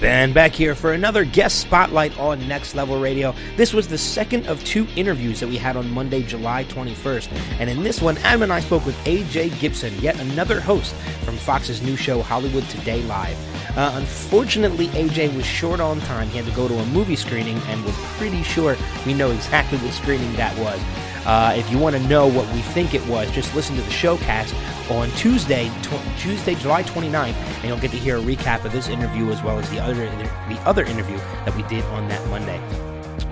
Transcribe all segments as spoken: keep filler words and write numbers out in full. Ben back here for another guest spotlight on Next Level Radio. This was the second of two interviews that we had on Monday, July twenty-first. And in this one, Adam and I spoke with A J Gibson, yet another host from Fox's new show, Hollywood Today Live. Uh, unfortunately, A J was short on time. He had to go to a movie screening, and we're pretty sure we know exactly what screening that was. Uh, if you want to know what we think it was, just listen to the showcast on Tuesday, Tuesday, July twenty-ninth, and you'll get to hear a recap of this interview as well as the other the other interview that we did on that Monday.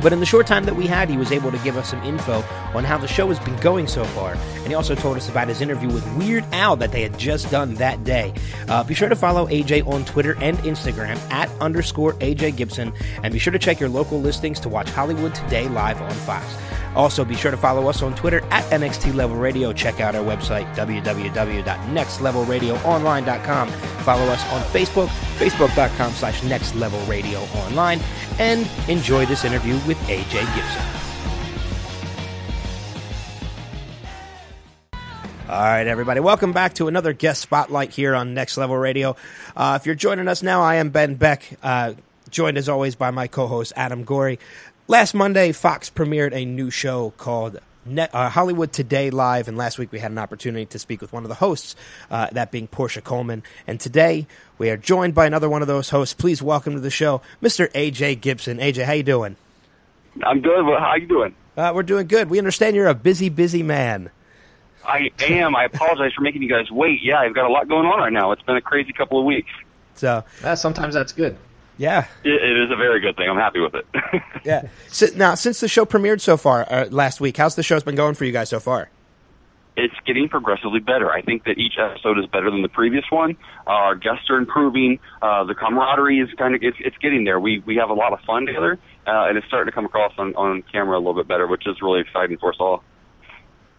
But in the short time that we had, he was able to give us some info on how the show has been going so far. And he also told us about his interview with Weird Al that they had just done that day. Uh, be sure to follow A J on Twitter and Instagram at underscore A J Gibson. And be sure to check your local listings to watch Hollywood Today Live on Fox. Also, be sure to follow us on Twitter at N X T Level Radio. Check out our website, w w w dot next level radio online dot com. Follow us on Facebook, facebook.com slash Next Level Radio Online. And enjoy this interview with A J Gibson. All right, everybody. Welcome back to another guest spotlight here on Next Level Radio. Uh, if you're joining us now, I am Ben Beck, uh, joined as always by my co-host Adam Gorey. Last Monday, Fox premiered a new show called Net, uh, Hollywood Today Live, and last week we had an opportunity to speak with one of the hosts, uh, that being Portia Coleman. And today we are joined by another one of those hosts. Please welcome to the show, Mister A J Gibson. A J, how you doing? I'm good. How you doing? Uh, we're doing good. We understand you're a busy, busy man. I am. I apologize for making you guys wait. Yeah, I've got a lot going on right now. It's been a crazy couple of weeks. So uh, sometimes that's good. Yeah, it is a very good thing. I'm happy with it. Yeah. So, now, since the show premiered so far uh, last week, how's the show's been going for you guys so far? It's getting progressively better. I think that each episode is better than the previous one. Uh, our guests are improving. Uh, the camaraderie is kind of it's, it's getting there. We we have a lot of fun together, uh, and it's starting to come across on, on camera a little bit better, which is really exciting for us all.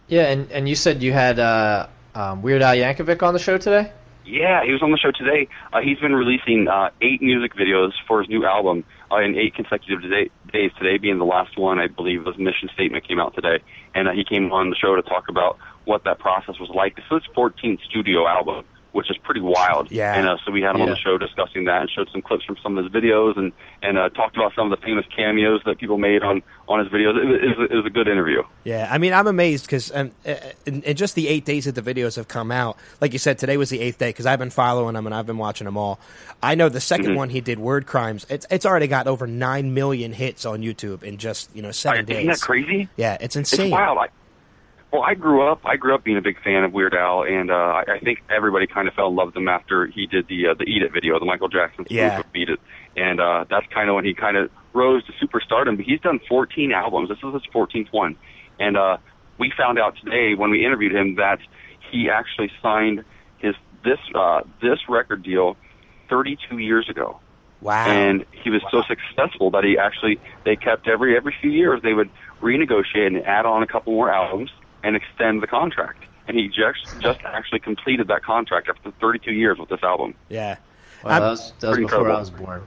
Yeah, and and you said you had uh, um, Weird Al Yankovic on the show today? Yeah, he was on the show today. Uh, he's been releasing uh, eight music videos for his new album uh, in eight consecutive today, days, today being the last one, I believe, was Mission Statement came out today. And uh, he came on the show to talk about what that process was like. This is his fourteenth studio album, which is pretty wild. Yeah. And uh, so we had him yeah. on the show discussing that and showed some clips from some of his videos and, and uh, talked about some of the famous cameos that people made on, on his videos. It was, it, was, it was a good interview. Yeah, I mean, I'm amazed because um, in, in just the eight days that the videos have come out, like you said, today was the eighth day because I've been following them and I've been watching them all. I know the second mm-hmm. one he did, Word Crimes, it's it's already got over nine million hits on YouTube in just, you know, seven I, days. Isn't that crazy? Yeah, it's insane. It's wild. I- Well, I grew up. I grew up being a big fan of Weird Al, and uh, I, I think everybody kind of fell in love with him after he did the uh, the Eat It video, the Michael Jackson yeah. spoof of Beat It, and uh, that's kind of when he kind of rose to superstardom. But he's done fourteen albums. This is his fourteenth one, and uh, we found out today when we interviewed him that he actually signed his this uh, this record deal thirty-two years ago. Wow! And he was wow. so successful that he actually they kept every every few years they would renegotiate and add on a couple more albums and extend the contract. And he just just actually completed that contract after thirty-two years with this album. Yeah. Well, that was, that was before incredible. I was born.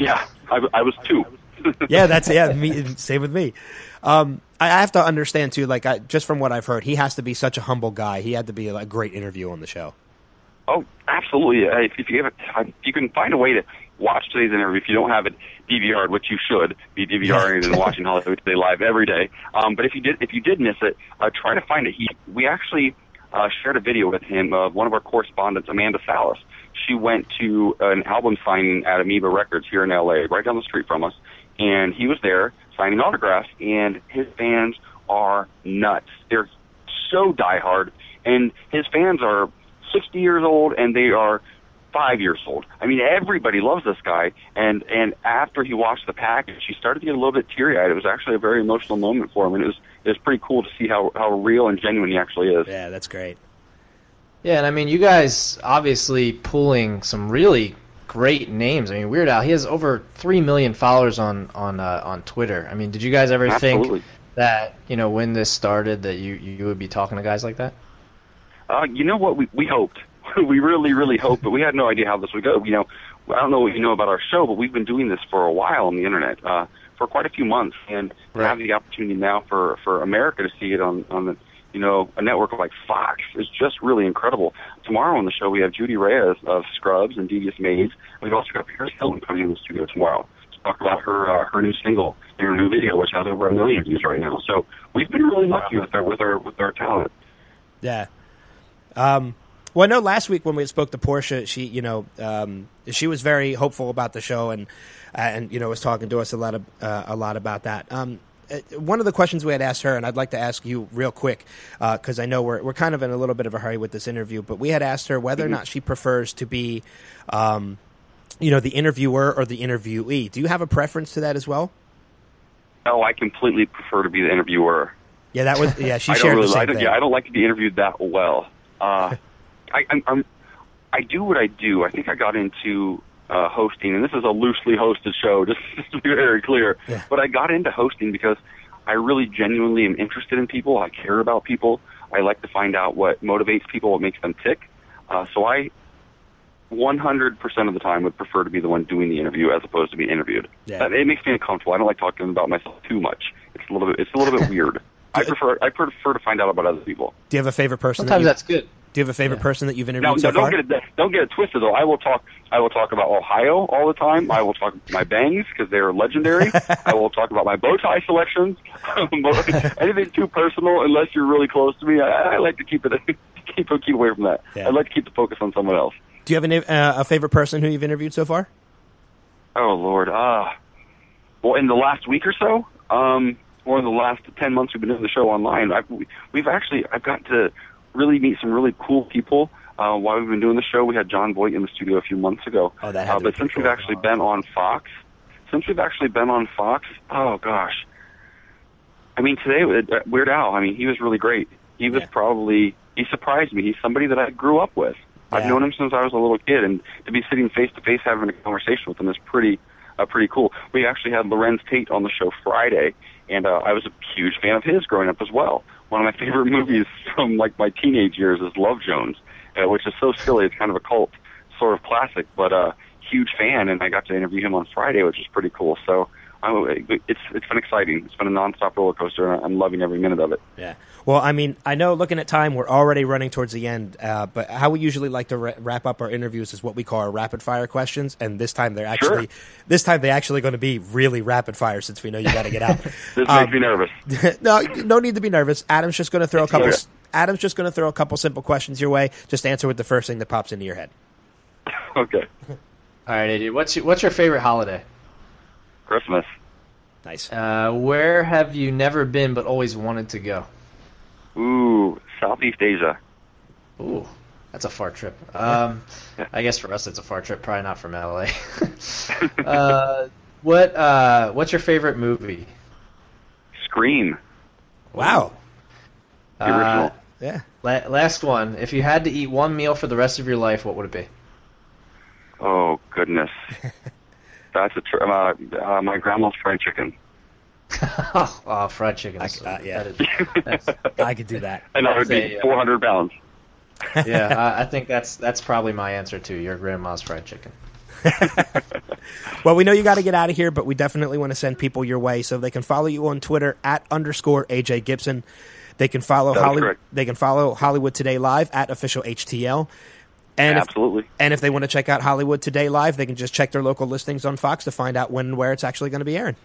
yeah, I, I was two. yeah, that's yeah. Me, same with me. Um, I have to understand, too, like I, just from what I've heard, he has to be such a humble guy. He had to be a great interview on the show. Oh, absolutely. If, if you have a time, you can find a way to watch today's interview. If you don't have it D V R'd, which you should be DVRing and watching Hollywood Today Live every day. Um, but if you did, if you did miss it, uh, try to find it. He, we actually uh, shared a video with him of one of our correspondents, Amanda Salas. She went to an album signing at Amoeba Records here in L A, right down the street from us, and he was there signing autographs. And his fans are nuts. They're so diehard, and his fans are sixty years old, and they are five years old. I mean, everybody loves this guy, and, and after he watched the package, he started to get a little bit teary-eyed. It was actually a very emotional moment for him, and it was, it was pretty cool to see how, how real and genuine he actually is. Yeah, that's great. Yeah, and I mean, you guys obviously pulling some really great names. I mean, Weird Al, he has over three million followers on, on, uh, on Twitter. I mean, did you guys ever Absolutely. think that, you know, when this started that you, you would be talking to guys like that? Uh, you know what? We, we hoped. We really, really hoped, but we had no idea how this would go. You know, I don't know what you know about our show, but we've been doing this for a while on the internet, uh, for quite a few months, and right. having the opportunity now for, for America to see it on, on the you know, a network like Fox is just really incredible. Tomorrow on the show, we have Judy Reyes of Scrubs and Devious Maids. We've also got Paris Hilton coming in the studio tomorrow to talk about her uh, her new single and her new video, which has over a million views right now. So we've been really lucky with our with our, with our talent. Yeah. Um, well, I know last week when we spoke to Portia, she, you know, um, she was very hopeful about the show and, and you know, was talking to us a lot of, uh, a lot about that. Um, one of the questions we had asked her, and I'd like to ask you real quick, because uh, I know we're we're kind of in a little bit of a hurry with this interview, but we had asked her whether mm-hmm. or not she prefers to be, um, you know, the interviewer or the interviewee. Do you have a preference to that as well? No, I completely prefer to be the interviewer. Yeah, that was yeah. She shared really, the same I don't, thing. Yeah, I don't like to be interviewed that well. Uh, I, I'm, I'm, I do what I do. I think I got into uh, hosting, and this is a loosely hosted show, just, just to be very clear. Yeah. But I got into hosting because I really genuinely am interested in people. I care about people. I like to find out what motivates people, what makes them tick. Uh, so I one hundred percent of the time would prefer to be the one doing the interview as opposed to being interviewed. Yeah. It makes me uncomfortable. I don't like talking about myself too much. It's a little bit, it's a little bit weird. I prefer I prefer to find out about other people. Do you have a favorite person? Sometimes that you, that's good. Do you have a favorite yeah. person that you've interviewed? No, no, so don't far? get it, don't get it twisted though. I will talk I will talk about Ohio all the time. I will talk my bangs because they are legendary. I will talk about my bow tie selections. Anything too personal, unless you're really close to me, I, I like to keep it keep keep away from that. Yeah. I like to keep the focus on someone else. Do you have a uh, a favorite person who you've interviewed so far? Oh Lord, ah, uh, well, in the last week or so. Um, Over the last ten months we've been doing the show online, I've, we've actually I've gotten to really meet some really cool people uh, while we've been doing the show. We had John Voigt in the studio a few months ago. Oh, that uh, but since we've actually on. been on Fox, since we've actually been on Fox, oh gosh, I mean today uh, Weird Al, I mean he was really great. He was yeah. probably he surprised me. He's somebody that I grew up with. Yeah. I've known him since I was a little kid, and to be sitting face to face having a conversation with him is pretty uh, pretty cool. We actually had Lorenz Tate on the show Friday. And uh, I was a huge fan of his growing up as well. One of my favorite movies from like my teenage years is Love Jones, uh, which is so silly. It's kind of a cult sort of classic, but a uh, huge fan. And I got to interview him on Friday, which is pretty cool. So I'm, it's it's been exciting. It's been a nonstop roller coaster, and I'm loving every minute of it. Yeah. Well, I mean, I know looking at time, we're already running towards the end, uh, but how we usually like to ra- wrap up our interviews is what we call our rapid fire questions. And this time they're actually sure. this time they're actually going to be really rapid fire since we know you got to get out. This um, makes me nervous. no, no need to be nervous. Adam's just going to throw a couple. Yeah. Adam's just going to throw a couple simple questions your way. Just answer with the first thing that pops into your head. Okay. All right, A J. What's your, what's your favorite holiday? Christmas. Nice. Uh, where have you never been but always wanted to go? Ooh, Southeast Asia. Ooh, that's a far trip. Um, I guess for us it's a far trip, probably not from L A. uh, what uh, what's your favorite movie? Scream. Wow. The original. Uh, yeah. La- last one. If you had to eat one meal for the rest of your life, what would it be? Oh, goodness. That's a tr- uh, uh, my grandma's fried chicken. oh, fried chicken! I, uh, yeah, that is, I could do that. And I would be a, four hundred pounds. Yeah, I, I think that's that's probably my answer too. Your grandma's fried chicken. Well, we know you got to get out of here, but we definitely want to send people your way so they can follow you on Twitter at underscore A J Gibson. They can follow Hollywood. They can follow Hollywood Today Live at official H T L. And yeah, if, absolutely. And if they want to check out Hollywood Today Live, they can just check their local listings on Fox to find out when and where it's actually going to be airing.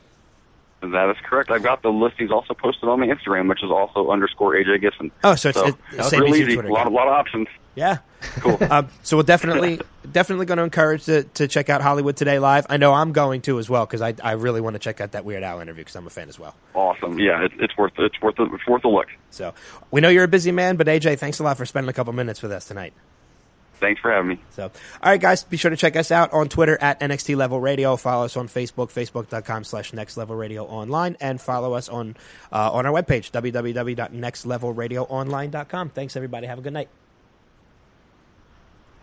That is correct. I've got the listings also posted on my Instagram, which is also underscore A J Gibson. Oh, so it's, so, it's same really easy. Twitter, a lot, a lot of options. Yeah. Cool. um, so we're definitely definitely going to encourage to, to check out Hollywood Today Live. I know I'm going to as well because I, I really want to check out that Weird Al interview because I'm a fan as well. Awesome. Yeah, it, it's worth it's worth a, it's worth a look. So we know you're a busy man, but A J, thanks a lot for spending a couple minutes with us tonight. Thanks for having me. So, all right, guys, be sure to check us out on Twitter at N X T Level Radio. Follow us on Facebook, facebook.com slash Next Level Radio Online, and follow us on uh, on our webpage, w w w dot next level radio online dot com. Thanks, everybody. Have a good night.